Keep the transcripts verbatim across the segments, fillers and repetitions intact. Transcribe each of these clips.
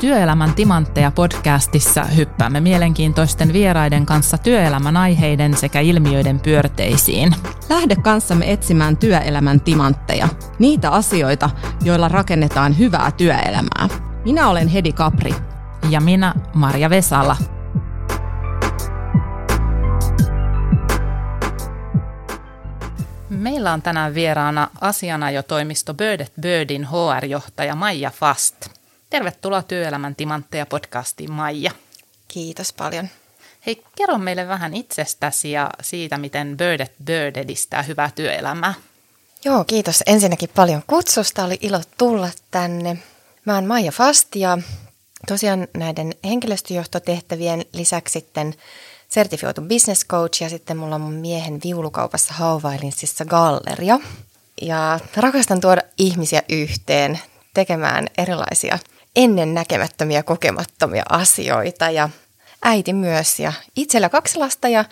Työelämän timantteja podcastissa hyppäämme mielenkiintoisten vieraiden kanssa työelämän aiheiden sekä ilmiöiden pyörteisiin. Lähde kanssamme etsimään työelämän timantteja, niitä asioita, joilla rakennetaan hyvää työelämää. Minä olen Heidi Kapri. Ja minä Marja Vesala. Meillä on tänään vieraana asianajotoimisto Bird at Birdin H R-johtaja Maija Fast. Tervetuloa Työelämän timantteja podcastiin, Maija. Kiitos paljon. Hei, kerro meille vähän itsestäsi ja siitä, miten Bird at Bird edistää hyvää työelämää. Joo, kiitos ensinnäkin paljon kutsusta. Oli ilo tulla tänne. Mä oon Maija Fast ja tosiaan näiden henkilöstöjohtotehtävien lisäksi sitten sertifioitu business coach ja sitten mulla on mun miehen viulukaupassa Hauvailinsissä galleria. Ja rakastan tuoda ihmisiä yhteen tekemään erilaisia ennennäkemättömiä, kokemattomia asioita ja äiti myös ja itsellä kaksi lasta ja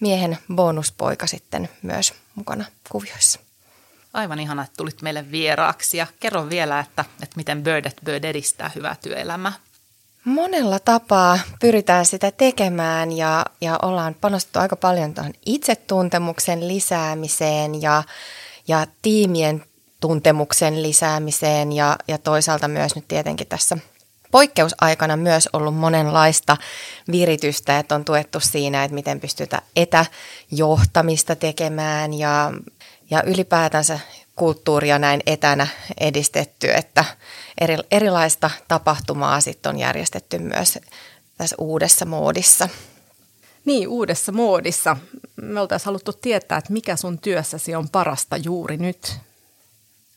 miehen bonuspoika sitten myös mukana kuvioissa. Aivan ihana, että tulit meille vieraaksi ja kerro vielä, että, että miten Bird at Bird edistää hyvää työelämää. Monella tapaa pyritään sitä tekemään ja, ja ollaan panostettu aika paljon tuohon itsetuntemuksen lisäämiseen ja, ja tiimien tuntemuksen lisäämiseen ja, ja toisaalta myös nyt tietenkin tässä poikkeusaikana myös ollut monenlaista viritystä, että on tuettu siinä, että miten pystytään etäjohtamista tekemään ja, ja ylipäätänsä kulttuuria näin etänä edistetty, että eri, erilaista tapahtumaa sitten on järjestetty myös tässä uudessa moodissa. Niin, uudessa moodissa. Me oltaisiin haluttu tietää, että mikä sun työssäsi on parasta juuri nyt.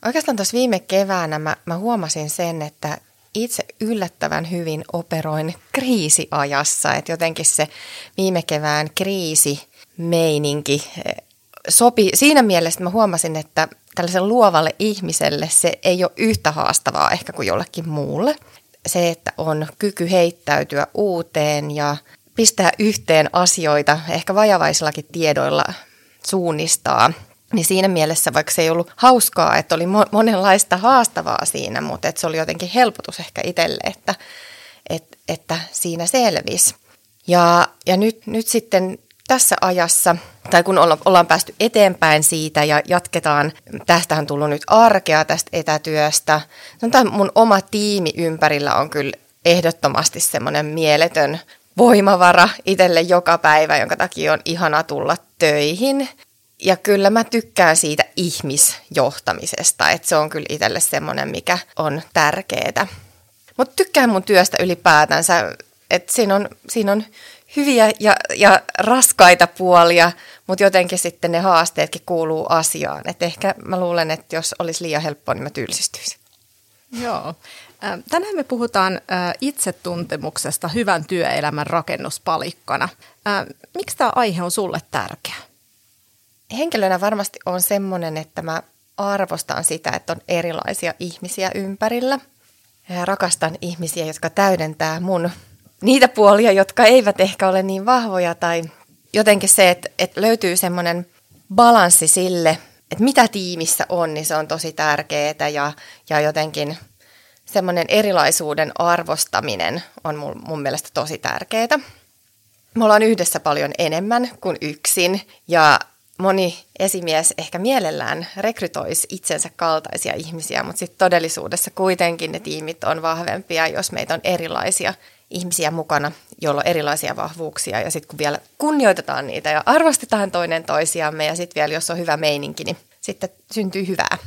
Oikeastaan tuossa viime keväänä mä, mä huomasin sen, että itse yllättävän hyvin operoin kriisiajassa, että jotenkin se viime kevään kriisimeininki sopi siinä mielessä, mä huomasin, että tällaisen luovalle ihmiselle se ei ole yhtä haastavaa ehkä kuin jollekin muulle. Se, että on kyky heittäytyä uuteen ja pistää yhteen asioita, ehkä vajavaisillakin tiedoilla suunnistaa. Niin siinä mielessä, vaikka se ei ollut hauskaa, että oli monenlaista haastavaa siinä, mutta että se oli jotenkin helpotus ehkä itselle, että, että, että siinä selvisi. Ja, ja nyt, nyt sitten tässä ajassa, tai kun ollaan päästy eteenpäin siitä ja jatketaan, tästä on tullut nyt arkea tästä etätyöstä. Sanotaan mun oma tiimi ympärillä on kyllä ehdottomasti semmoinen mieletön voimavara itselle joka päivä, jonka takia on ihana tulla töihin. Ja kyllä mä tykkään siitä ihmisjohtamisesta, että se on kyllä itselle semmoinen, mikä on tärkeetä. Mutta tykkään mun työstä ylipäätänsä, että siinä on, siinä on hyviä ja, ja raskaita puolia, mutta jotenkin sitten ne haasteetkin kuuluu asiaan. Että ehkä mä luulen, että jos olisi liian helppoa, niin mä tylsistyisin. Joo. Tänään me puhutaan itsetuntemuksesta hyvän työelämän rakennuspalikkana. Miksi tämä aihe on sulle tärkeä? Henkilönä varmasti on semmoinen, että mä arvostan sitä, että on erilaisia ihmisiä ympärillä. Ja rakastan ihmisiä, jotka täydentää mun niitä puolia, jotka eivät ehkä ole niin vahvoja. Tai jotenkin se, että, että löytyy semmoinen balanssi sille, että mitä tiimissä on, niin se on tosi tärkeää. Ja, ja jotenkin semmoinen erilaisuuden arvostaminen on mun, mun mielestä tosi tärkeää. Me ollaan yhdessä paljon enemmän kuin yksin ja moni esimies ehkä mielellään rekrytoisi itsensä kaltaisia ihmisiä, mutta sitten todellisuudessa kuitenkin ne tiimit on vahvempia, jos meitä on erilaisia ihmisiä mukana, joilla on erilaisia vahvuuksia. Ja sitten kun vielä kunnioitetaan niitä ja arvostetaan toinen toisiamme ja sitten vielä jos on hyvä meininki, niin sitten syntyy hyvää.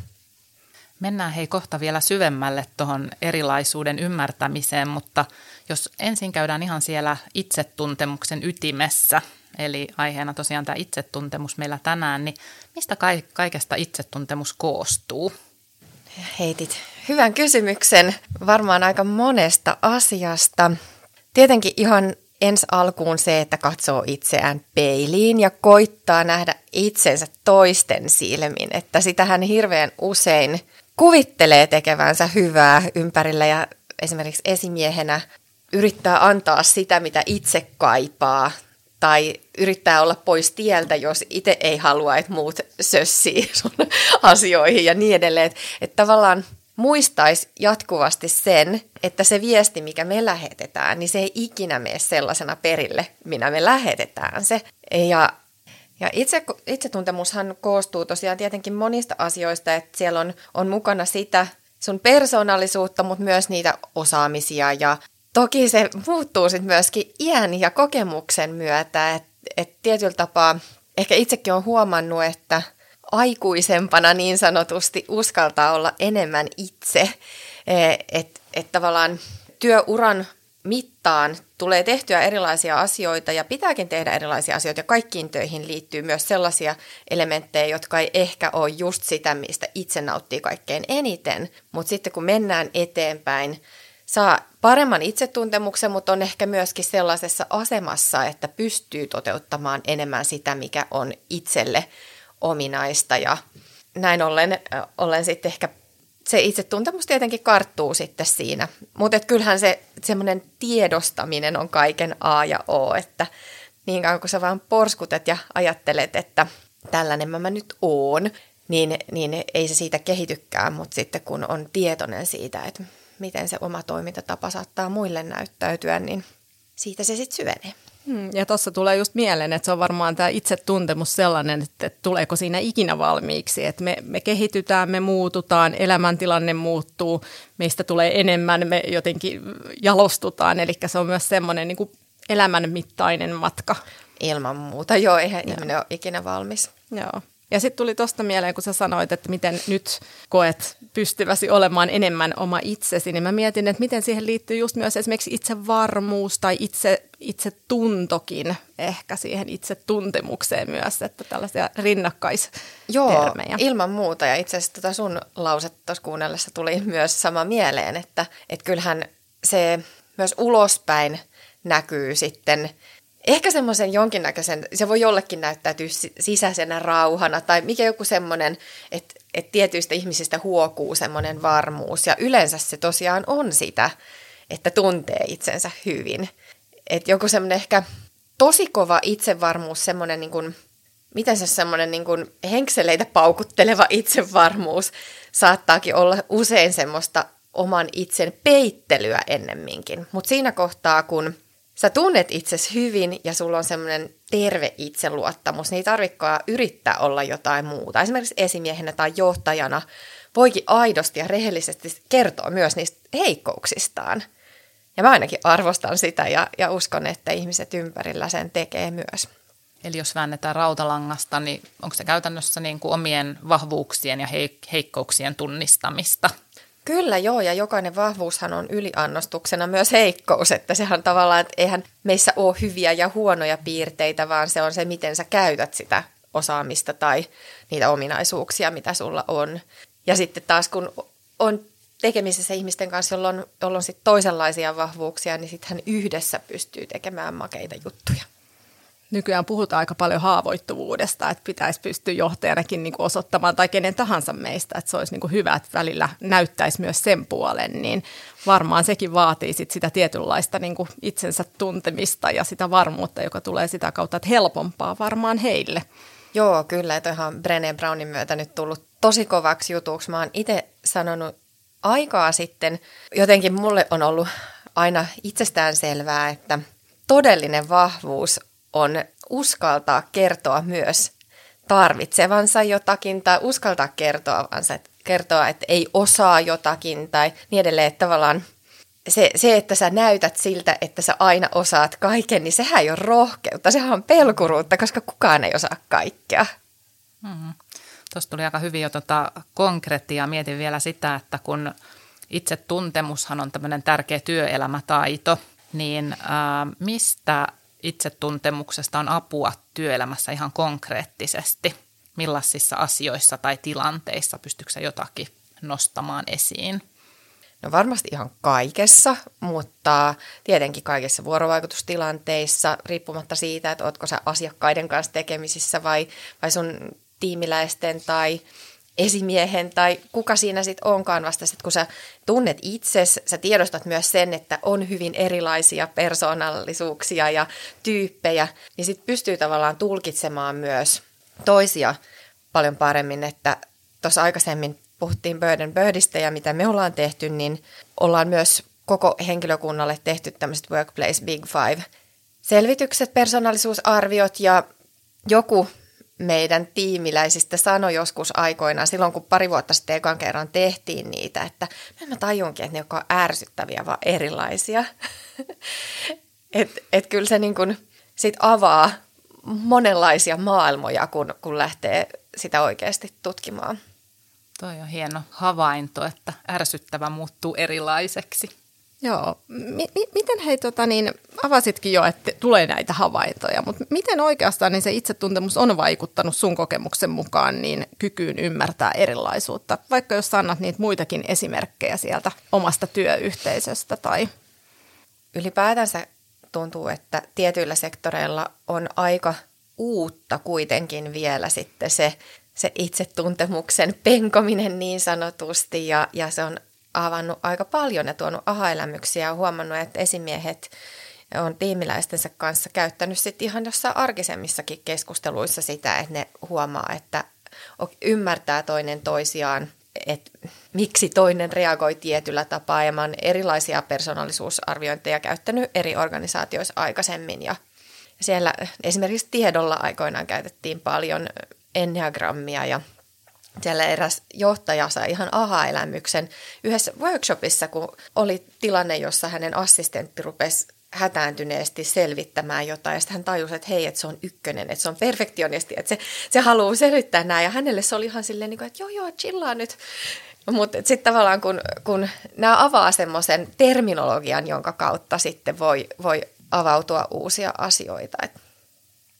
Mennään hei kohta vielä syvemmälle tuohon erilaisuuden ymmärtämiseen, mutta jos ensin käydään ihan siellä itsetuntemuksen ytimessä, eli aiheena tosiaan tämä itsetuntemus meillä tänään, niin mistä kaikesta itsetuntemus koostuu? Heitit hyvän kysymyksen varmaan aika monesta asiasta. Tietenkin ihan ensi alkuun se, että katsoo itseään peiliin ja koittaa nähdä itsensä toisten silmin, että sitähän hirveän usein kuvittelee tekevänsä hyvää ympärillä ja esimerkiksi esimiehenä yrittää antaa sitä, mitä itse kaipaa. Tai yrittää olla pois tieltä, jos itse ei halua, että muut sössii sun asioihin ja niin edelleen. Että tavallaan muistaisi jatkuvasti sen, että se viesti, mikä me lähetetään, niin se ei ikinä mene sellaisena perille, minä me lähetetään se. Ja, ja itse, itsetuntemushan koostuu tosiaan tietenkin monista asioista, että siellä on, on mukana sitä sun persoonallisuutta, mutta myös niitä osaamisia. Ja toki se muuttuu sitten myöskin iän ja kokemuksen myötä, että et tietyllä tapaa ehkä itsekin on huomannut, että aikuisempana niin sanotusti uskaltaa olla enemmän itse, että et tavallaan työuran mittaan tulee tehtyä erilaisia asioita ja pitääkin tehdä erilaisia asioita ja kaikkiin töihin liittyy myös sellaisia elementtejä, jotka ei ehkä ole just sitä, mistä itse nauttii kaikkein eniten, mutta sitten kun mennään eteenpäin, saa paremman itsetuntemuksen, mutta on ehkä myöskin sellaisessa asemassa, että pystyy toteuttamaan enemmän sitä, mikä on itselle ominaista ja näin ollen, ollen sitten ehkä se itsetuntemus tietenkin karttuu sitten siinä, mutta kyllähän se semmoinen tiedostaminen on kaiken A ja O, että niin kauan kun sä vaan porskutat ja ajattelet, että tällainen mä, mä nyt oon, niin, niin ei se siitä kehitykään, mutta sitten kun on tietoinen siitä, että miten se oma toimintatapa saattaa muille näyttäytyä, niin siitä se sitten syvenee. Ja tuossa tulee just mieleen, että se on varmaan tämä itsetuntemus sellainen, että tuleeko siinä ikinä valmiiksi, että me, me kehitytään, me muututaan, elämäntilanne muuttuu, meistä tulee enemmän, me jotenkin jalostutaan, eli se on myös semmoinen niin kuin elämänmittainen matka. Ilman muuta, joo, eihän joo. Ihminen ole ikinä valmis. Joo. Ja sitten tuli tuosta mieleen, kun sä sanoit, että miten nyt koet pystyväsi olemaan enemmän oma itsesi, niin mä mietin, että miten siihen liittyy just myös esimerkiksi itsevarmuus tai itse, itsetuntokin ehkä siihen itsetuntemukseen myös, että tällaisia rinnakkaistermejä. Joo, ilman muuta. Ja itse asiassa tota sun lausetta tuossa kuunnellessa tuli myös sama mieleen, että et kyllähän se myös ulospäin näkyy sitten. Ehkä semmoisen jonkinnäköisen, se voi jollekin näyttäytyä sisäisenä rauhana tai mikä joku semmoinen, että et tietyistä ihmisistä huokuu semmoinen varmuus. Ja yleensä se tosiaan on sitä, että tuntee itsensä hyvin. Että joku semmoinen ehkä tosi kova itsevarmuus, semmoinen niin kuin, miten se semmoinen niin kuin henkseleitä paukutteleva itsevarmuus saattaakin olla usein semmoista oman itsen peittelyä ennemminkin. Mutta siinä kohtaa, kun sä tunnet itsesi hyvin ja sulla on semmoinen terve itseluottamus, niin ei tarvitsekaan yrittää olla jotain muuta. Esimerkiksi esimiehenä tai johtajana voikin aidosti ja rehellisesti kertoa myös niistä heikkouksistaan. Ja mä ainakin arvostan sitä ja, ja uskon, että ihmiset ympärillä sen tekee myös. Eli jos väännetään rautalangasta, niin onko se käytännössä niin kuin omien vahvuuksien ja heik- heikkouksien tunnistamista? Kyllä joo, ja jokainen vahvuushan on yliannostuksena myös heikkous, että sehän tavallaan, että eihän meissä ole hyviä ja huonoja piirteitä, vaan se on se, miten sä käytät sitä osaamista tai niitä ominaisuuksia, mitä sulla on. Ja sitten taas, kun on tekemisessä ihmisten kanssa, jolloin, jolloin sit toisenlaisia vahvuuksia, niin sitten hän yhdessä pystyy tekemään makeita juttuja. Nykyään puhutaan aika paljon haavoittuvuudesta, että pitäisi pystyä johtajanakin niin kuin osoittamaan tai kenen tahansa meistä, että se olisi niin kuin hyvä, että välillä näyttäisi myös sen puolen, niin varmaan sekin vaatii sit sitä tietynlaista niin kuin itsensä tuntemista ja sitä varmuutta, joka tulee sitä kautta, että helpompaa varmaan heille. Joo, kyllä, että ihan Brené Brownin myötä nyt tullut tosi kovaksi jutuksi. Mä oon itse sanonut aikaa sitten, jotenkin mulle on ollut aina itsestäänselvää, että todellinen vahvuus on uskaltaa kertoa myös tarvitsevansa jotakin tai uskaltaa kertoa, että kertoa, että ei osaa jotakin tai niin edelleen. Että tavallaan se, se, että sä näytät siltä, että sä aina osaat kaiken, niin sehän ei ole rohkeutta, sehän on pelkuruutta, koska kukaan ei osaa kaikkea. Mm-hmm. Tuossa tuli aika hyvin jo tuota konkretiaa. Mietin vielä sitä, että kun itsetuntemushan on tämmöinen tärkeä työelämätaito, niin äh, mistä itsetuntemuksesta on apua työelämässä ihan konkreettisesti? Millaisissa asioissa tai tilanteissa pystyykö sä jotakin nostamaan esiin? No varmasti ihan kaikessa, mutta tietenkin kaikissa vuorovaikutustilanteissa, riippumatta siitä, että ootko sä asiakkaiden kanssa tekemisissä vai, vai sun tiimiläisten tai esimiehen tai kuka siinä sitten onkaan vasta, että kun sä tunnet itsesi, sä tiedostat myös sen, että on hyvin erilaisia persoonallisuuksia ja tyyppejä, niin sitten pystyy tavallaan tulkitsemaan myös toisia paljon paremmin, että tuossa aikaisemmin puhuttiin Bird and Birdistä ja mitä me ollaan tehty, niin ollaan myös koko henkilökunnalle tehty tämmöiset Workplace Big Five-selvitykset, persoonallisuusarviot, ja joku meidän tiimiläisistä sanoi joskus aikoinaan, silloin kun pari vuotta sitten ekan kerran tehtiin niitä, että mä tajunkin, että ne jotka on ärsyttäviä, vaan erilaisia. Että et kyllä se niin kun sit avaa monenlaisia maailmoja, kun, kun lähtee sitä oikeasti tutkimaan. Toi on hieno havainto, että ärsyttävä muuttuu erilaiseksi. Joo. M- miten hei, tota niin, avasitkin jo, että tulee näitä havaintoja, mutta miten oikeastaan niin se itsetuntemus on vaikuttanut sun kokemuksen mukaan niin kykyyn ymmärtää erilaisuutta? Vaikka jos annat niitä muitakin esimerkkejä sieltä omasta työyhteisöstä tai... Ylipäätänsä tuntuu, että tietyillä sektoreilla on aika uutta kuitenkin vielä sitten se, se itsetuntemuksen penkominen niin sanotusti, ja, ja se on avannut aika paljon ja tuonut aha-elämyksiä ja huomannut, että esimiehet on tiimiläistensä kanssa käyttänyt sitten ihan jossain arkisemmissakin keskusteluissa sitä, että ne huomaa, että ymmärtää toinen toisiaan, että miksi toinen reagoi tietyllä tapaa, ja mä oon erilaisia persoonallisuusarviointeja käyttänyt eri organisaatioissa aikaisemmin, ja siellä esimerkiksi tiedolla aikoinaan käytettiin paljon Enneagrammia, ja siellä eräs johtaja sai ihan aha-elämyksen yhdessä workshopissa, kun oli tilanne, jossa hänen assistentti rupesi hätääntyneesti selvittämään jotain, ja sitten hän tajusi, että hei, että se on ykkönen, että se on perfektionisti, että se, se haluaa selvittää nämä, ja hänelle se oli ihan silleen, että joo joo, chillaa nyt. Mutta sitten tavallaan, kun, kun nämä avaa semmoisen terminologian, jonka kautta sitten voi, voi avautua uusia asioita. Et.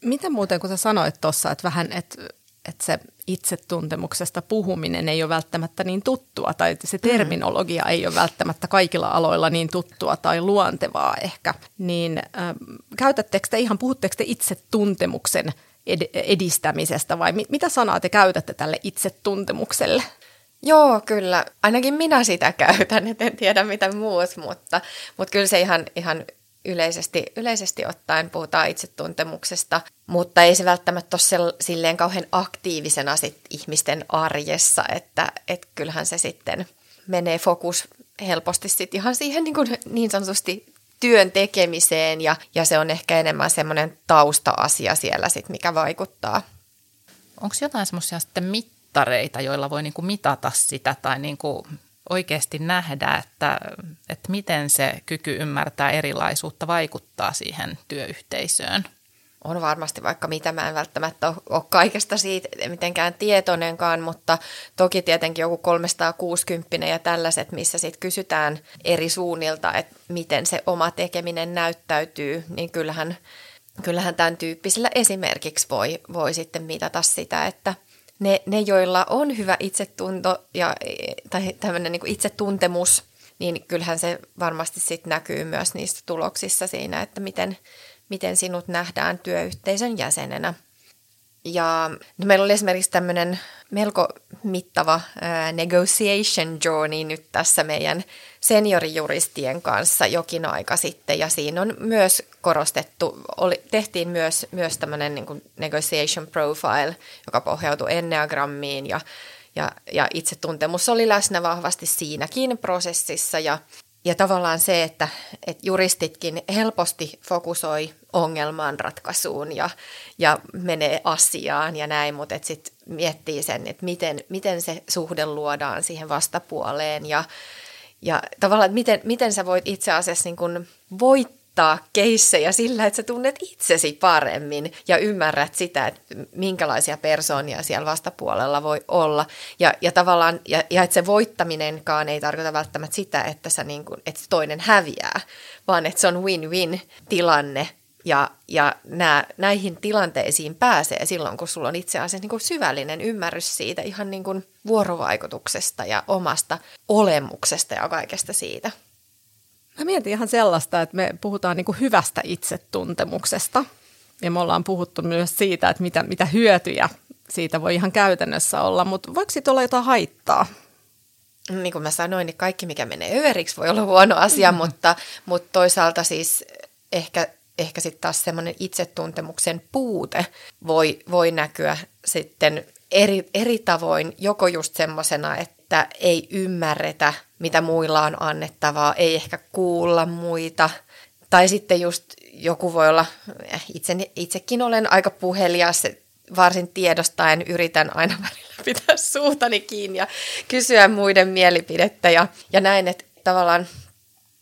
Miten muuten, kun sä sanoit tuossa, että vähän, että et se itsetuntemuksesta puhuminen ei ole välttämättä niin tuttua, tai se terminologia ei ole välttämättä kaikilla aloilla niin tuttua tai luontevaa ehkä, niin äh, käytättekö te ihan, puhutteko te itsetuntemuksen ed- edistämisestä, vai mi- mitä sanaa te käytätte tälle itsetuntemukselle? Joo, kyllä. Ainakin minä sitä käytän, et en tiedä mitä muut, mutta, mutta kyllä se ihan, ihan yleisesti, yleisesti ottaen puhutaan itsetuntemuksesta, mutta ei se välttämättä ole silleen kauhean aktiivisena sit ihmisten arjessa, että et kyllähän se sitten menee fokus helposti sit ihan siihen niin, kuin niin sanotusti työn tekemiseen, ja, ja se on ehkä enemmän semmoinen tausta-asia siellä sit, mikä vaikuttaa. Onko jotain semmoisia sitten mit- tareita, joilla voi niin kuin mitata sitä tai niin kuin oikeasti nähdä, että, että miten se kyky ymmärtää erilaisuutta vaikuttaa siihen työyhteisöön? On varmasti vaikka mitä, mä en välttämättä ole kaikesta siitä mitenkään tietoinenkaan, mutta toki tietenkin joku kolmesataakuusikymmentä ja tällaiset, missä sitten kysytään eri suunnilta, että miten se oma tekeminen näyttäytyy, niin kyllähän, kyllähän tämän tyyppisillä esimerkiksi voi, voi sitten mitata sitä, että Ne, ne, joilla on hyvä itsetunto ja, tai tämmöinen niin kuin itsetuntemus, niin kyllähän se varmasti sit näkyy myös niissä tuloksissa siinä, että miten, miten sinut nähdään työyhteisön jäsenenä. Ja no meillä oli esimerkiksi tämmöinen melko mittava ää, negotiation journey nyt tässä meidän seniorijuristien kanssa jokin aika sitten, ja siinä on myös korostettu, oli, tehtiin myös, myös tämmöinen niin kuin negotiation profile, joka pohjautui Enneagrammiin, ja, ja, ja itsetuntemus oli läsnä vahvasti siinäkin prosessissa, ja Ja tavallaan se, että, että juristitkin helposti fokusoi ongelman ratkaisuun ja, ja menee asiaan ja näin, mutta sitten miettii sen, että miten, miten se suhde luodaan siihen vastapuoleen ja, ja tavallaan, että miten, miten sä voit itse asiassa niin kuin voittaa keissejä sillä, että sä tunnet itsesi paremmin ja ymmärrät sitä, että minkälaisia persoonia siellä vastapuolella voi olla. Ja, ja tavallaan, ja, ja että se voittaminenkaan ei tarkoita välttämättä sitä, että, sä niin kuin, että toinen häviää, vaan että se on win-win-tilanne. Ja, ja nää, näihin tilanteisiin pääsee silloin, kun sulla on itse asiassa niin kuin syvällinen ymmärrys siitä ihan niin kuin vuorovaikutuksesta ja omasta olemuksesta ja kaikesta siitä. Mä mietin ihan sellaista, että me puhutaan niin kuin hyvästä itsetuntemuksesta, ja me ollaan puhuttu myös siitä, että mitä, mitä hyötyjä siitä voi ihan käytännössä olla, mutta voiko siitä olla jotain haittaa? Niin kuin mä sanoin, niin kaikki mikä menee överiksi voi olla huono asia, mm-hmm. mutta, mutta toisaalta siis ehkä, ehkä sitten taas semmoinen itsetuntemuksen puute voi, voi näkyä sitten eri, eri tavoin, joko just semmoisena, että että ei ymmärretä, mitä muilla on annettavaa, ei ehkä kuulla muita. Tai sitten just joku voi olla, itse, itsekin olen aika puhelias, varsin tiedostaen yritän aina välillä pitää suutani kiinni ja kysyä muiden mielipidettä ja, ja näin, että tavallaan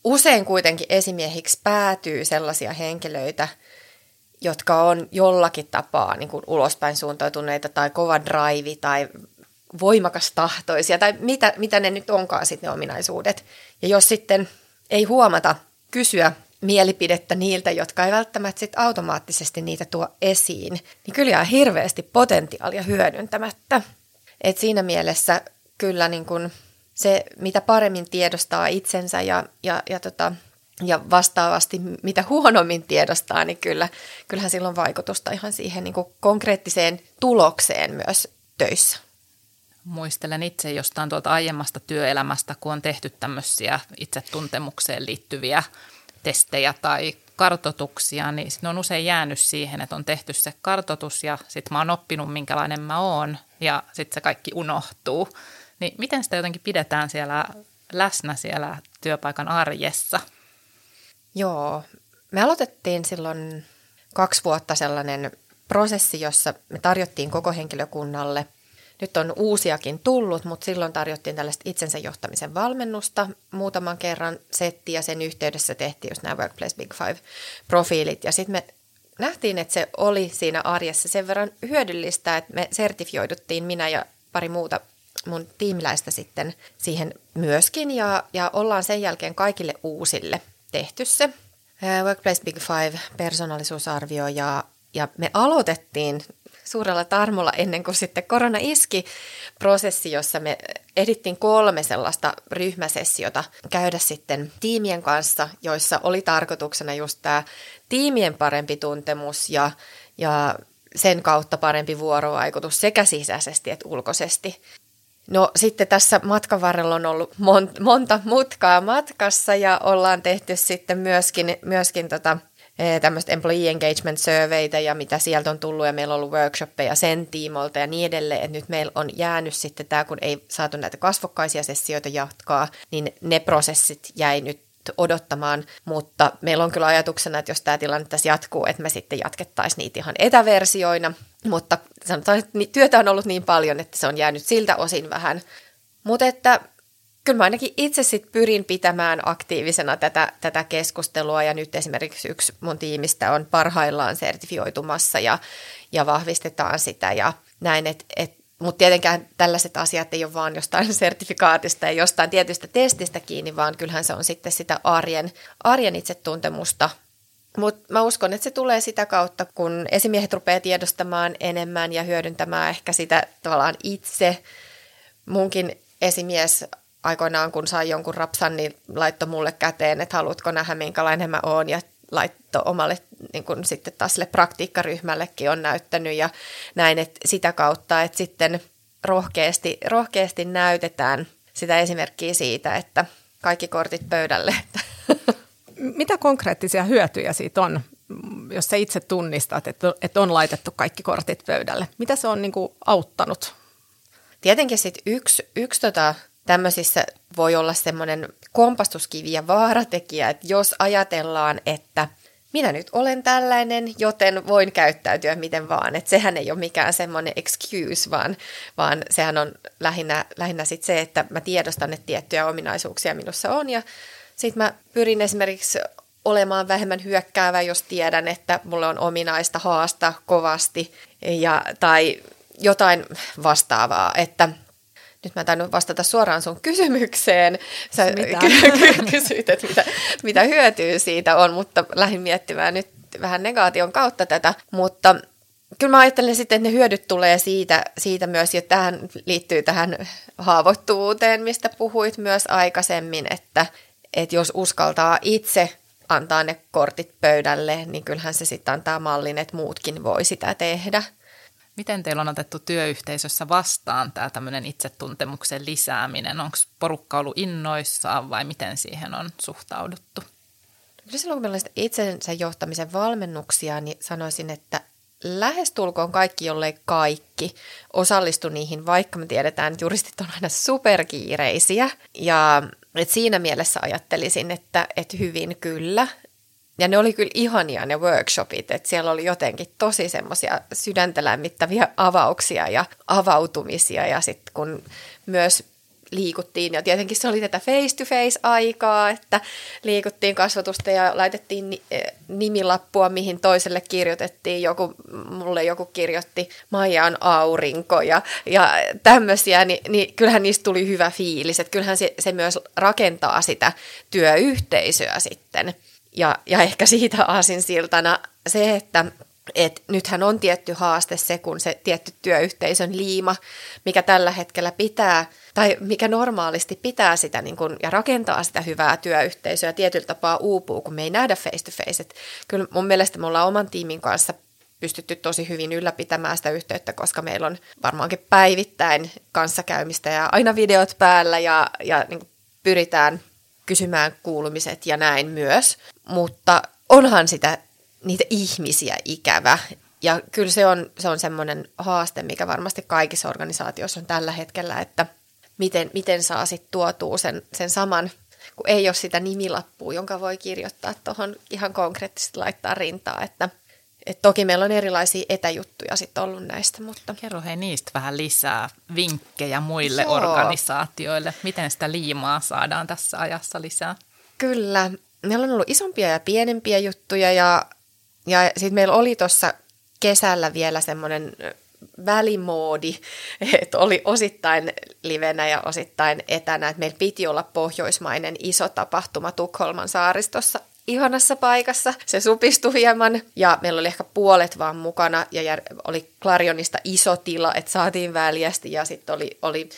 usein kuitenkin esimiehiksi päätyy sellaisia henkilöitä, jotka on jollakin tapaa niin kuin ulospäin suuntautuneita tai kova drive tai voimakas tahtoisia tai mitä, mitä ne nyt onkaan sitten ne ominaisuudet. Ja jos sitten ei huomata kysyä mielipidettä niiltä, jotka ei välttämättä sit automaattisesti niitä tuo esiin, niin kyllä jää hirveästi potentiaalia hyödyntämättä. Et siinä mielessä kyllä niin kun se, mitä paremmin tiedostaa itsensä ja, ja, ja, tota, ja vastaavasti mitä huonommin tiedostaa, niin kyllä, kyllähän sillä on vaikutusta ihan siihen niin kun konkreettiseen tulokseen myös töissä. Muistelen itse jostain tuolta aiemmasta työelämästä, kun on tehty tämmöisiä itsetuntemukseen liittyviä testejä tai kartoituksia, niin ne on usein jäänyt siihen, että on tehty se kartoitus ja sitten mä oon oppinut, minkälainen mä oon ja sitten se kaikki unohtuu. Niin miten sitä jotenkin pidetään siellä läsnä siellä työpaikan arjessa? Joo, me aloitettiin silloin kaksi vuotta sellainen prosessi, jossa me tarjottiin koko henkilökunnalle. Nyt on uusiakin tullut, mutta silloin tarjottiin tällaista itsensä johtamisen valmennusta muutaman kerran setti ja sen yhteydessä tehtiin just nämä Workplace Big Five-profiilit. Ja sitten me nähtiin, että se oli siinä arjessa sen verran hyödyllistä, että me sertifioiduttiin minä ja pari muuta mun tiimiläistä sitten siihen myöskin ja, ja ollaan sen jälkeen kaikille uusille tehty se Workplace Big Five-persoonallisuusarvio ja, ja me aloitettiin suurella tarmolla ennen kuin sitten korona iski prosessi, jossa me ehdittiin kolme sellaista ryhmäsessiota käydä sitten tiimien kanssa, joissa oli tarkoituksena just tämä tiimien parempi tuntemus ja, ja sen kautta parempi vuorovaikutus sekä sisäisesti että ulkoisesti. No sitten tässä matkan varrella on ollut monta, monta mutkaa matkassa ja ollaan tehty sitten myöskin, myöskin tota tämmöistä employee engagement surveyta ja mitä sieltä on tullut ja meillä on ollut workshoppeja sen tiimolta ja niin edelleen, että nyt meillä on jäänyt sitten tämä, kun ei saatu näitä kasvokkaisia sessioita jatkaa, niin ne prosessit jäi nyt odottamaan, mutta meillä on kyllä ajatuksena, että jos tämä tilanne tässä jatkuu, että me sitten jatkettaisiin niitä ihan etäversioina, mutta sanotaan, että työtä on ollut niin paljon, että se on jäänyt siltä osin vähän, mutta että kyllä mä ainakin itse sit pyrin pitämään aktiivisena tätä, tätä keskustelua ja nyt esimerkiksi yksi mun tiimistä on parhaillaan sertifioitumassa ja, ja vahvistetaan sitä ja näin, et, et, mutta tietenkään tällaiset asiat ei ole vaan jostain sertifikaatista ja jostain tietystä testistä kiinni, vaan kyllähän se on sitten sitä arjen, arjen itsetuntemusta. Mutta mä uskon, että se tulee sitä kautta, kun esimiehet rupeaa tiedostamaan enemmän ja hyödyntämään ehkä sitä tavallaan itse munkin esimies aikoinaan, kun sai jonkun rapsan, niin laittoi mulle käteen, että haluatko nähdä, minkälainen mä oon, ja laittoi omalle niin kun sitten taas sille praktiikkaryhmällekin on näyttänyt, ja näin, että sitä kautta, että sitten rohkeasti, rohkeasti näytetään sitä esimerkkiä siitä, että kaikki kortit pöydälle. Mitä konkreettisia hyötyjä siitä on, jos sä itse tunnistat, että on laitettu kaikki kortit pöydälle? Mitä se on niin kuin auttanut? Tietenkin sitten yksi, yksi tota, tämmöisissä voi olla semmoinen kompastuskivi ja vaaratekijä, että jos ajatellaan, että minä nyt olen tällainen, joten voin käyttäytyä miten vaan. Että sehän ei ole mikään semmoinen excuse, vaan, vaan sehän on lähinnä, lähinnä sit se, että mä tiedostan, että tiettyjä ominaisuuksia minussa on. Ja sitten mä pyrin esimerkiksi olemaan vähemmän hyökkäävä, jos tiedän, että mulle on ominaista haasta kovasti ja, tai jotain vastaavaa, että nyt mä tainnut vastata suoraan sun kysymykseen. Sä kysyit, että mitä, mitä hyötyä siitä on, mutta lähdin miettimään nyt vähän negaation kautta tätä. Mutta kyllä mä ajattelen sitten, että ne hyödyt tulee siitä, siitä myös, ja tähän liittyy tähän haavoittuvuuteen, mistä puhuit myös aikaisemmin, että, että jos uskaltaa itse antaa ne kortit pöydälle, niin kyllähän se sitten antaa mallin, että muutkin voi sitä tehdä. Miten teillä on otettu työyhteisössä vastaan tämä tämmöinen itsetuntemuksen lisääminen? Onko porukka ollut innoissaan vai miten siihen on suhtauduttu? Kyllä silloin, kun meillä on itsensä johtamisen valmennuksia, niin sanoisin, että lähestulkoon kaikki, jollei kaikki, osallistu niihin, vaikka me tiedetään, että juristit on aina superkiireisiä. Ja et siinä mielessä ajattelisin, että et hyvin kyllä. Ja ne oli kyllä ihania ne workshopit, että siellä oli jotenkin tosi semmoisia sydäntä lämmittäviä avauksia ja avautumisia. Ja sitten kun myös liikuttiin, ja tietenkin se oli tätä face-to-face-aikaa, että liikuttiin kasvatusta ja laitettiin nimilappua, mihin toiselle kirjoitettiin. Joku, mulle joku kirjoitti, Maija on aurinko ja, ja tämmöisiä, niin, niin kyllähän niistä tuli hyvä fiilis. Että kyllähän se, se myös rakentaa sitä työyhteisöä sitten. Ja, ja ehkä siitä aasinsiltana se, että et nythän on tietty haaste se, kun se tietty työyhteisön liima, mikä tällä hetkellä pitää, tai mikä normaalisti pitää sitä niin kun, ja rakentaa sitä hyvää työyhteisöä, tietyllä tapaa uupuu, kun me ei nähdä face-to-face. Et kyllä mun mielestä me ollaan oman tiimin kanssa pystytty tosi hyvin ylläpitämään sitä yhteyttä, koska meillä on varmaankin päivittäin kanssakäymistä ja aina videot päällä ja, ja niin pyritään kysymään kuulumiset ja näin myös, mutta onhan sitä niitä ihmisiä ikävä. Ja kyllä se on, se on semmoinen haaste, mikä varmasti kaikissa organisaatioissa on tällä hetkellä, että miten, miten saa sitten tuotua sen, sen saman, kun ei ole sitä nimilappua, jonka voi kirjoittaa tuohon ihan konkreettisesti laittaa rintaa. Että, et toki meillä on erilaisia etäjuttuja sitten ollut näistä. Mutta kerro hei niistä vähän lisää vinkkejä muille Joo. organisaatioille. Miten sitä liimaa saadaan tässä ajassa lisää? Kyllä. Meillä on ollut isompia ja pienempiä juttuja ja, ja sitten meillä oli tuossa kesällä vielä semmoinen välimoodi, että oli osittain livenä ja osittain etänä. Et meillä piti olla pohjoismainen iso tapahtuma Tukholman saaristossa, ihanassa paikassa. Se supistui hieman ja meillä oli ehkä puolet vaan mukana ja oli Klarionista iso tila, että saatiin väljästi ja sitten oli, oli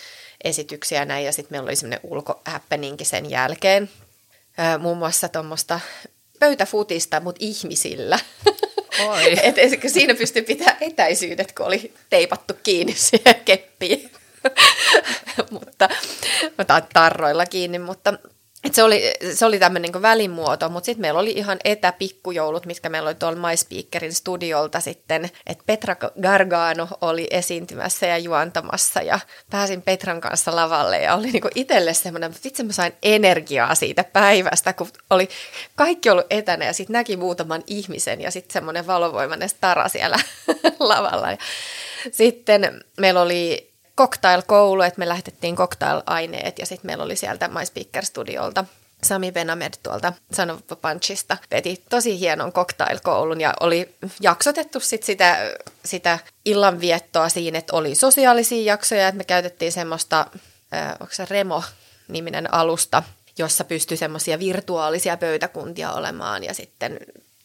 esityksiä näin ja sitten meillä oli semmoinen ulko-happeninki sen jälkeen. Muun muassa tuommoista pöytäfutista, mutta ihmisillä. Oi. Et siinä pystyi pitämään etäisyydet, kun oli teipattu kiinni siihen keppiin. mutta, mutta tarroilla kiinni. Mutta, et se oli, se oli tämmöinen niin välimuoto, mutta sitten meillä oli ihan etäpikkujoulut, mitkä meillä oli tuolla MySpeakerin studiolta sitten. Et Petra Gargano oli esiintymässä ja juontamassa ja pääsin Petran kanssa lavalle ja oli niin itselle semmoinen, mutta itse mä sain energiaa siitä päivästä, kun oli kaikki ollut etänä ja sitten näki muutaman ihmisen ja sitten semmoinen valovoimainen stara siellä lavalla. Ja sitten meillä oli cocktail-koulu, että me lähtettiin cocktail-aineet ja sitten meillä oli sieltä MySpeaker-studiolta Sami Bennamed tuolta Sons of Punchista veti tosi hienon cocktail-koulun ja oli jaksotettu sit sitä, sitä illanviettoa siinä, että oli sosiaalisia jaksoja, että me käytettiin semmoista, äh, onko se Remo-niminen alusta, jossa pystyi semmoisia virtuaalisia pöytäkuntia olemaan ja sitten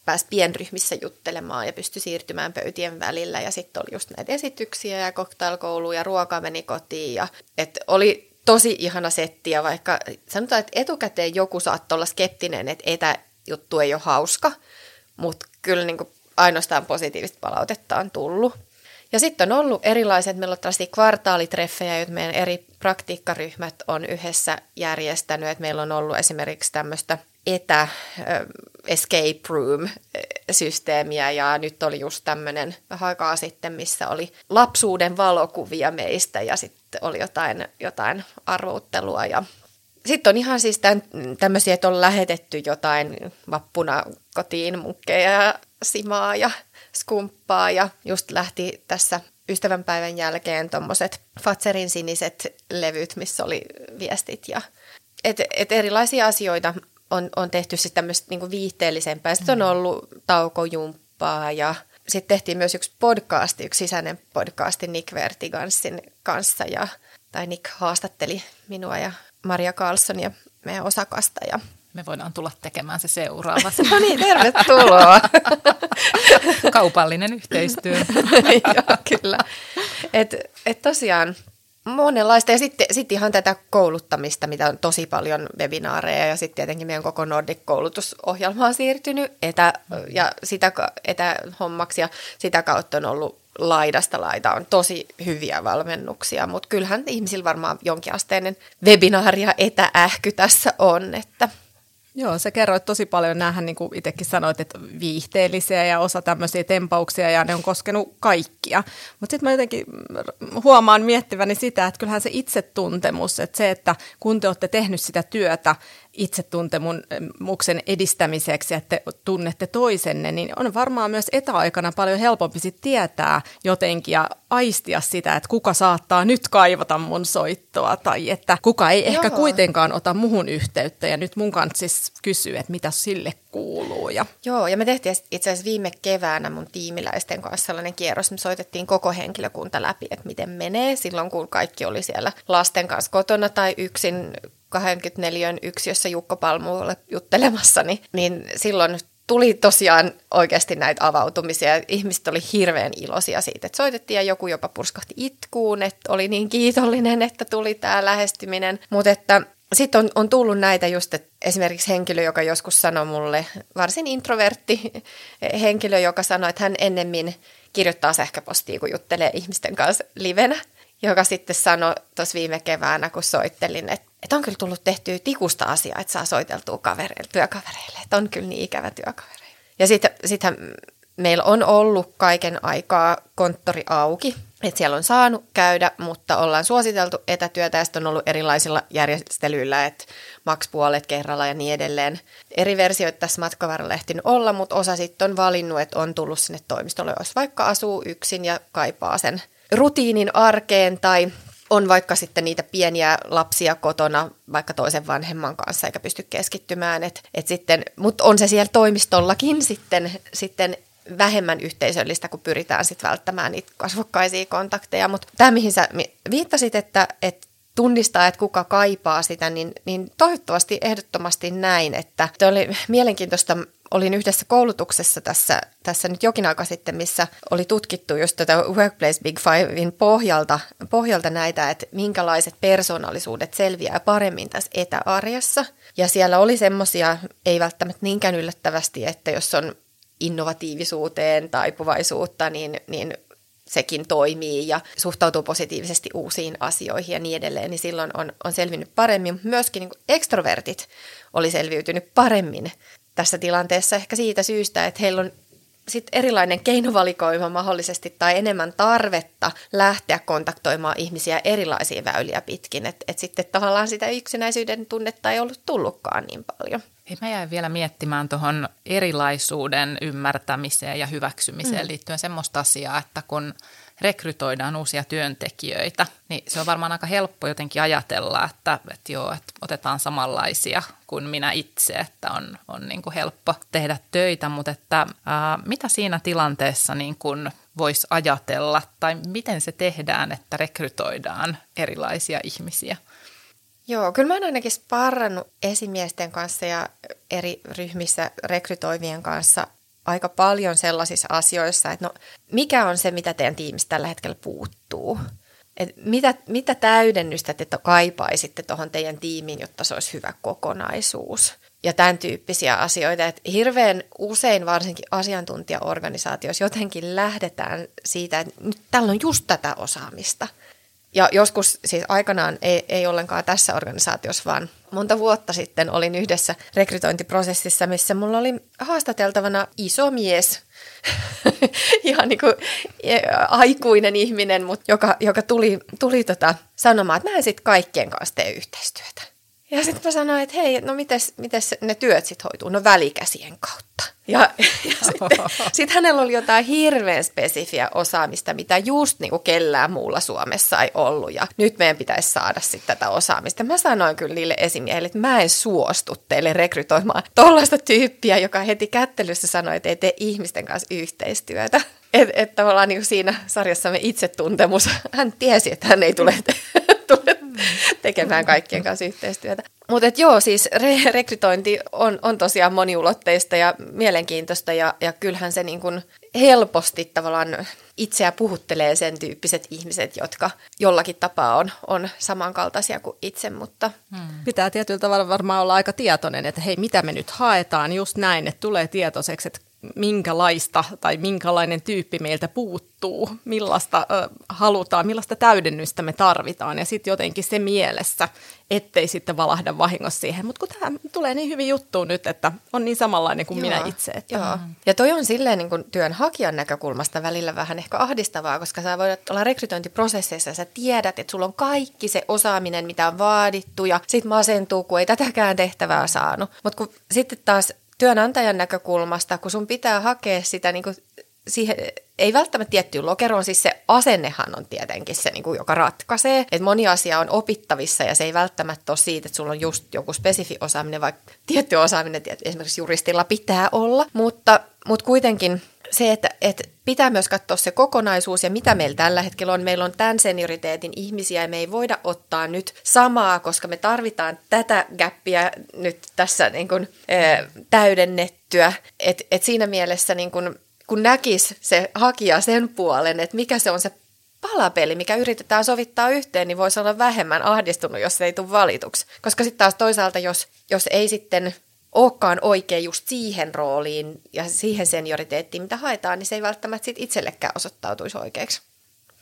pääsi pienryhmissä juttelemaan ja pystyi siirtymään pöytien välillä. Ja sitten oli just näitä esityksiä ja cocktailkouluja ja ruoka meni kotiin. Ja et oli tosi ihana setti ja vaikka sanotaan, että etukäteen joku saattoi olla skeptinen, että etäjuttu ei ole hauska. Mutta kyllä niin kuin ainoastaan positiivista palautetta on tullut. Ja sitten on ollut erilaiset, meillä on tällaisia kvartaalitreffejä, joita meidän eri praktiikkaryhmät on yhdessä järjestänyt. Et meillä on ollut esimerkiksi tämmöistä etä escape room-systeemiä ja nyt oli just tämmöinen aikaa sitten, missä oli lapsuuden valokuvia meistä ja sitten oli jotain, jotain arvouttelua. Ja sitten on ihan siis tämän, tämmöisiä, että on lähetetty jotain vappuna kotiin munkkeja, simaa ja skumppaa ja just lähti tässä ystävänpäivän jälkeen tommoset Fatserin siniset levyt, missä oli viestit ja et, et erilaisia asioita. On, on tehty sitten tämmöistä niinku viihteellisempää. Sitten on ollut taukojumppaa ja sitten tehtiin myös yksi podcasti, yksi sisäinen podcasti Nick Vertigansin kanssa. Ja, tai Nick haastatteli minua ja Maria Karlsson ja meidän osakasta. Ja me voidaan tulla tekemään se seuraavassa. No niin, tervetuloa. Kaupallinen yhteistyö. Joo, kyllä. Et, et tosiaan monenlaista. Ja sitten sit ihan tätä kouluttamista, mitä on tosi paljon webinaareja ja sitten tietenkin meidän koko Nordic-koulutusohjelma on siirtynyt etä, ja sitä, etähommaksi ja sitä kautta on ollut laidasta laita. On tosi hyviä valmennuksia, mutta kyllähän ihmisillä varmaan jonkinasteinen webinaari ja etäähky tässä on. Että Joo, sä kerroit tosi paljon, näähän niin kuin itsekin sanoit, että viihteellisiä ja osa tämmöisiä tempauksia ja ne on koskenut kaikkia. Mutta sitten mä jotenkin huomaan miettiväni sitä, että kyllähän se itsetuntemus, että se, että kun te olette tehnyt sitä työtä itsetuntemuksen edistämiseksi, että tunnette toisenne, niin on varmaan myös etäaikana paljon helpompi sit tietää jotenkin ja aistia sitä, että kuka saattaa nyt kaivata mun soittoa tai että kuka ei ehkä Joo. kuitenkaan ota muhun yhteyttä ja nyt mun kanssa siis kysyy, että mitä sille kuuluu. Ja. Joo, ja me tehtiin itse asiassa viime keväänä mun tiimiläisten kanssa sellainen kierros, me soitettiin koko henkilökunta läpi, että miten menee silloin, kun kaikki oli siellä lasten kanssa kotona tai yksin kaksikymmentäneljä yksiössä Jukka Palmu oli juttelemassa, niin, niin silloin tuli tosiaan oikeasti näitä avautumisia. Ihmiset oli hirveän iloisia siitä, että soitettiin ja joku jopa purskahti itkuun, että oli niin kiitollinen, että tuli tämä lähestyminen. Mutta että sitten on, on tullut näitä just, että esimerkiksi henkilö, joka joskus sanoi mulle, varsin introvertti henkilö, joka sanoi, että hän ennemmin kirjoittaa sähköpostia, kun juttelee ihmisten kanssa livenä. Joka sitten sanoi tuossa viime keväänä, kun soittelin, että, että on kyllä tullut tehtyä tikusta asiaa, että saa soiteltua kavereille, työkavereille, että on kyllä niin ikävä työkaveri. Ja sitten sittenhän meillä on ollut kaiken aikaa konttori auki, että siellä on saanut käydä, mutta ollaan suositeltu etätyötä ja sitten on ollut erilaisilla järjestelyillä, että maks puolet kerralla ja niin edelleen. Eri versioita tässä matkan varrella ehtinyt olla, mutta osa sitten on valinnut, että on tullut sinne toimistolle, jos vaikka asuu yksin ja kaipaa sen rutiinin arkeen tai on vaikka sitten niitä pieniä lapsia kotona vaikka toisen vanhemman kanssa eikä pysty keskittymään, et, et sitten, mutta on se siellä toimistollakin sitten, sitten vähemmän yhteisöllistä, kun pyritään sitten välttämään niitä kasvokkaisia kontakteja, mutta tämä mihin sä viittasit, että, että tunnistaa, että kuka kaipaa sitä, niin, niin toivottavasti ehdottomasti näin, että se oli mielenkiintoista. Olin yhdessä koulutuksessa tässä, tässä nyt jokin aika sitten, missä oli tutkittu just tätä Workplace Big Fivein pohjalta, pohjalta näitä, että minkälaiset persoonallisuudet selviää paremmin tässä etäarjessa. Ja siellä oli semmoisia, ei välttämättä niinkään yllättävästi, että jos on innovatiivisuuteen taipuvaisuutta, niin, niin sekin toimii ja suhtautuu positiivisesti uusiin asioihin ja niin edelleen, niin silloin on, on selvinnyt paremmin. Myöskin niin kuin ekstrovertit oli selviytynyt paremmin tässä tilanteessa ehkä siitä syystä, että heillä on sit erilainen keinovalikoima mahdollisesti tai enemmän tarvetta lähteä kontaktoimaan ihmisiä erilaisia väyliä pitkin. Että et sitten tavallaan sitä yksinäisyyden tunnetta ei ollut tullutkaan niin paljon. Hei, mä jäin vielä miettimään tuohon erilaisuuden ymmärtämiseen ja hyväksymiseen mm. liittyen semmoista asiaa, että kun rekrytoidaan uusia työntekijöitä, niin se on varmaan aika helppo jotenkin ajatella, että, että, joo, että otetaan samanlaisia kuin minä itse, että on, on niin kuin helppo tehdä töitä, mutta että, ää, mitä siinä tilanteessa niin kuin voisi ajatella tai miten se tehdään, että rekrytoidaan erilaisia ihmisiä? Joo, kyllä mä oon ainakin sparrannut esimiesten kanssa ja eri ryhmissä rekrytoivien kanssa aika paljon sellaisissa asioissa, että no, mikä on se, mitä teidän tiimistä tällä hetkellä puuttuu? Et mitä, mitä täydennystä te kaipaisitte tuohon teidän tiimiin, jotta se olisi hyvä kokonaisuus? Ja tämän tyyppisiä asioita, että hirveän usein varsinkin asiantuntijaorganisaatioissa jotenkin lähdetään siitä, että nyt täällä on just tätä osaamista. Ja joskus siis aikanaan ei, ei ollenkaan tässä organisaatiossa, vaan monta vuotta sitten olin yhdessä rekrytointiprosessissa, missä mulla oli haastateltavana iso mies, ihan niin kuin aikuinen ihminen, mutta joka, joka tuli, tuli tota sanomaan, että mä en sitten kaikkien kanssa tee yhteistyötä. Ja sitten mä sanoin, että hei, no mites, mites ne työt sitten hoituu? No välikäsien kautta. Ja, ja sitten sit hänellä oli jotain hirveän spesifiä osaamista, mitä just niinku kellään muulla Suomessa ei ollut. Ja nyt meidän pitäisi saada sitten tätä osaamista. Mä sanoin kyllä niille esimiehille, että mä en suostu teille rekrytoimaan tollaista tyyppiä, joka heti kättelyssä sanoi, että ei tee ihmisten kanssa yhteistyötä. Että et tavallaan niinku siinä sarjassamme itsetuntemus, hän tiesi, että hän ei tule tekemään kaikkien kanssa yhteistyötä. Mutta joo, siis re- rekrytointi on, on tosiaan moniulotteista ja mielenkiintoista ja, ja kyllähän se niin kun helposti tavallaan itseä puhuttelee sen tyyppiset ihmiset, jotka jollakin tapaa on, on samankaltaisia kuin itse, mutta hmm. pitää tietyllä tavalla varmaan olla aika tietoinen, että hei, mitä me nyt haetaan just näin, että tulee tietoiseksi, että minkälaista tai minkälainen tyyppi meiltä puuttuu, millaista ö, halutaan, millaista täydennystä me tarvitaan ja sitten jotenkin se mielessä, ettei sitten valahda vahingossa siihen. Mutta kun tämä tulee niin hyvin juttuun nyt, että on niin samanlainen kuin joo, minä itse. Että... Joo. Ja toi on silleen niin kuin työnhakijan näkökulmasta välillä vähän ehkä ahdistavaa, koska sä voit olla rekrytointiprosesseissa ja sä tiedät, että sulla on kaikki se osaaminen, mitä on vaadittu ja sit masentuu, kun ei tätäkään tehtävää saanut. Mutta kun sitten taas työnantajan näkökulmasta, kun sun pitää hakea sitä, niin kuin siihen, ei välttämättä tiettyyn lokeroon, siis se asennehan on tietenkin se, niin kuin, joka ratkaisee. Että moni asia on opittavissa ja se ei välttämättä ole siitä, että sulla on just joku spesifi osaaminen, vaikka tietty osaaminen esimerkiksi juristilla pitää olla, mutta, mutta kuitenkin... Se, että, että pitää myös katsoa se kokonaisuus ja mitä meillä tällä hetkellä on. Meillä on tämän senioriteetin ihmisiä ja me ei voida ottaa nyt samaa, koska me tarvitaan tätä gäppiä nyt tässä niin kuin, ää, täydennettyä. Et, et siinä mielessä niin kuin, kun näkisi se hakija sen puolen, että mikä se on se palapeli, mikä yritetään sovittaa yhteen, niin voisi olla vähemmän ahdistunut, jos se ei tule valituksi. Koska sitten taas toisaalta, jos, jos ei sitten... olekaan oikein just siihen rooliin ja siihen senioriteettiin, mitä haetaan, niin se ei välttämättä sit itsellekään osoittautuisi oikeaksi.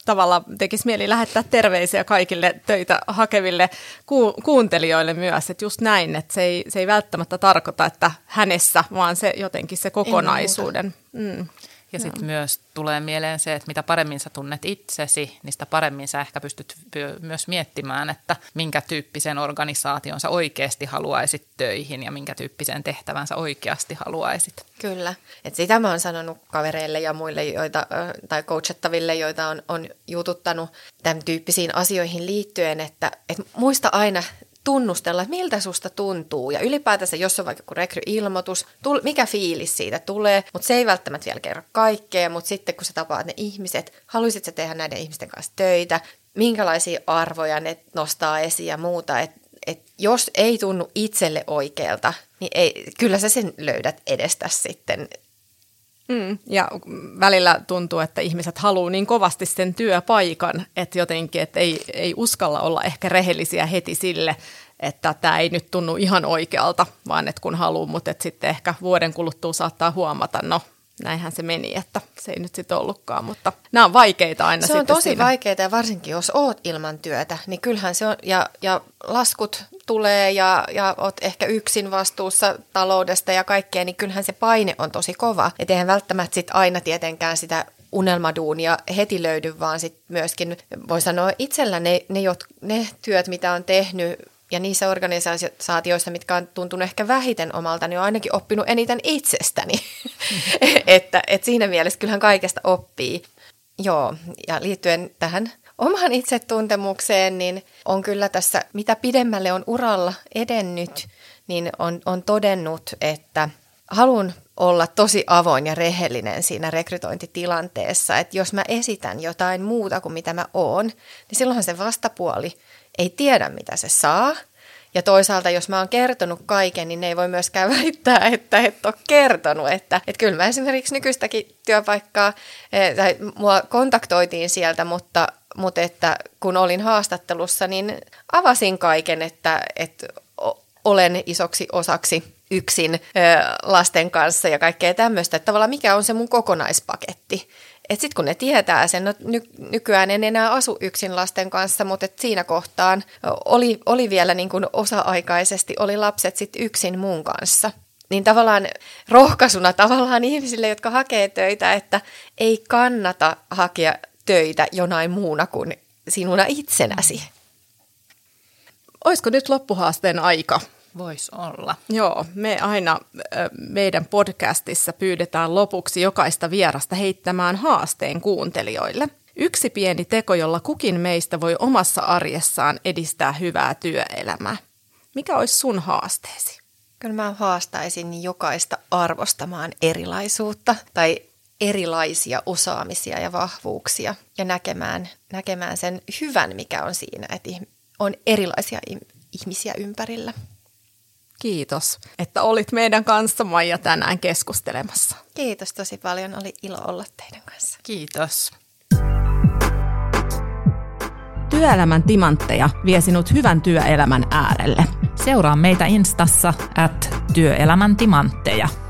Tavallaan tekisi mieli lähettää terveisiä kaikille töitä hakeville ku- kuuntelijoille myös, että just näin, että se ei, se ei välttämättä tarkoita, että hänessä, vaan se jotenkin se kokonaisuuden. Mm. Ja sitten myös tulee mieleen se, että mitä paremmin sä tunnet itsesi, niin sitä paremmin sä ehkä pystyt myös miettimään, että minkä tyyppisen organisaation sä oikeasti haluaisit töihin ja minkä tyyppisen tehtävän sä oikeasti haluaisit. Kyllä. Et sitä mä oon sanonut kavereille ja muille joita, tai coachattaville, joita on, on jututtanut tämän tyyppisiin asioihin liittyen, että et muista aina... tunnustella, miltä susta tuntuu ja ylipäätänsä, jos on vaikka rekryilmoitus, mikä fiilis siitä tulee, mutta se ei välttämättä vielä kerro kaikkea, mutta sitten kun sä tapaat ne ihmiset, haluaisit sä tehdä näiden ihmisten kanssa töitä, minkälaisia arvoja ne nostaa esiin ja muuta, että et jos ei tunnu itselle oikealta, niin ei, kyllä sä sen löydät edestä sitten. Mm, ja välillä tuntuu, että ihmiset haluaa niin kovasti sen työpaikan, että jotenkin että ei, ei uskalla olla ehkä rehellisiä heti sille, että tämä ei nyt tunnu ihan oikealta, vaan että kun haluaa, mutta että sitten ehkä vuoden kuluttua saattaa huomata, no näinhän se meni, että se ei nyt sitten ollutkaan, mutta nämä on vaikeita aina. Se on tosi vaikeita ja varsinkin jos oot ilman työtä, niin kyllähän se on, ja, ja laskut tulee ja, ja oot ehkä yksin vastuussa taloudesta ja kaikkea, niin kyllähän se paine on tosi kova. Et eihän välttämättä sit aina tietenkään sitä unelmaduunia heti löydy, vaan sit myöskin voi sanoa itsellä ne, ne, jot, ne työt, mitä on tehnyt, ja niissä organisaatioissa, mitkä on tuntunut ehkä vähiten omalta, niin on ainakin oppinut eniten itsestäni. Mm. että, että siinä mielessä kyllähän kaikesta oppii. Joo, ja liittyen tähän omaan itsetuntemukseen, niin on kyllä tässä, mitä pidemmälle on uralla edennyt, niin on, on todennut, että haluan olla tosi avoin ja rehellinen siinä rekrytointitilanteessa. Että jos mä esitän jotain muuta kuin mitä mä oon, niin silloinhan se vastapuoli ei tiedä, mitä se saa. Ja toisaalta, jos mä oon kertonut kaiken, niin ne ei voi myöskään väittää, että et ole kertonut. Että et kyllä mä esimerkiksi nykyistäkin työpaikkaa, tai mua kontaktoitiin sieltä, mutta, mutta että kun olin haastattelussa, niin avasin kaiken, että, että olen isoksi osaksi yksin lasten kanssa ja kaikkea tämmöistä. Että tavallaan mikä on se mun kokonaispaketti. Että sitten kun ne tietää sen, no ny- nykyään en enää asu yksin lasten kanssa, mutta et siinä kohtaan oli, oli vielä niin kuin osa-aikaisesti, oli lapset sitten yksin mun kanssa. Niin tavallaan rohkaisuna tavallaan ihmisille, jotka hakee töitä, että ei kannata hakea töitä jonain muuna kuin sinuna itsenäsi. Olisiko nyt loppuhaasteen aika? Voisi olla. Joo, me aina meidän podcastissa pyydetään lopuksi jokaista vierasta heittämään haasteen kuuntelijoille. Yksi pieni teko, jolla kukin meistä voi omassa arjessaan edistää hyvää työelämää. Mikä olisi sun haasteesi? Kyllä mä haastaisin jokaista arvostamaan erilaisuutta tai erilaisia osaamisia ja vahvuuksia ja näkemään, näkemään sen hyvän, mikä on siinä, että on erilaisia ihmisiä ympärillä. Kiitos, että olit meidän kanssa, Maija, tänään keskustelemassa. Kiitos tosi paljon, oli ilo olla teidän kanssa. Kiitos. Työelämän timantteja vie sinut hyvän työelämän äärelle. Seuraa meitä Instassa at työelämän timantteja.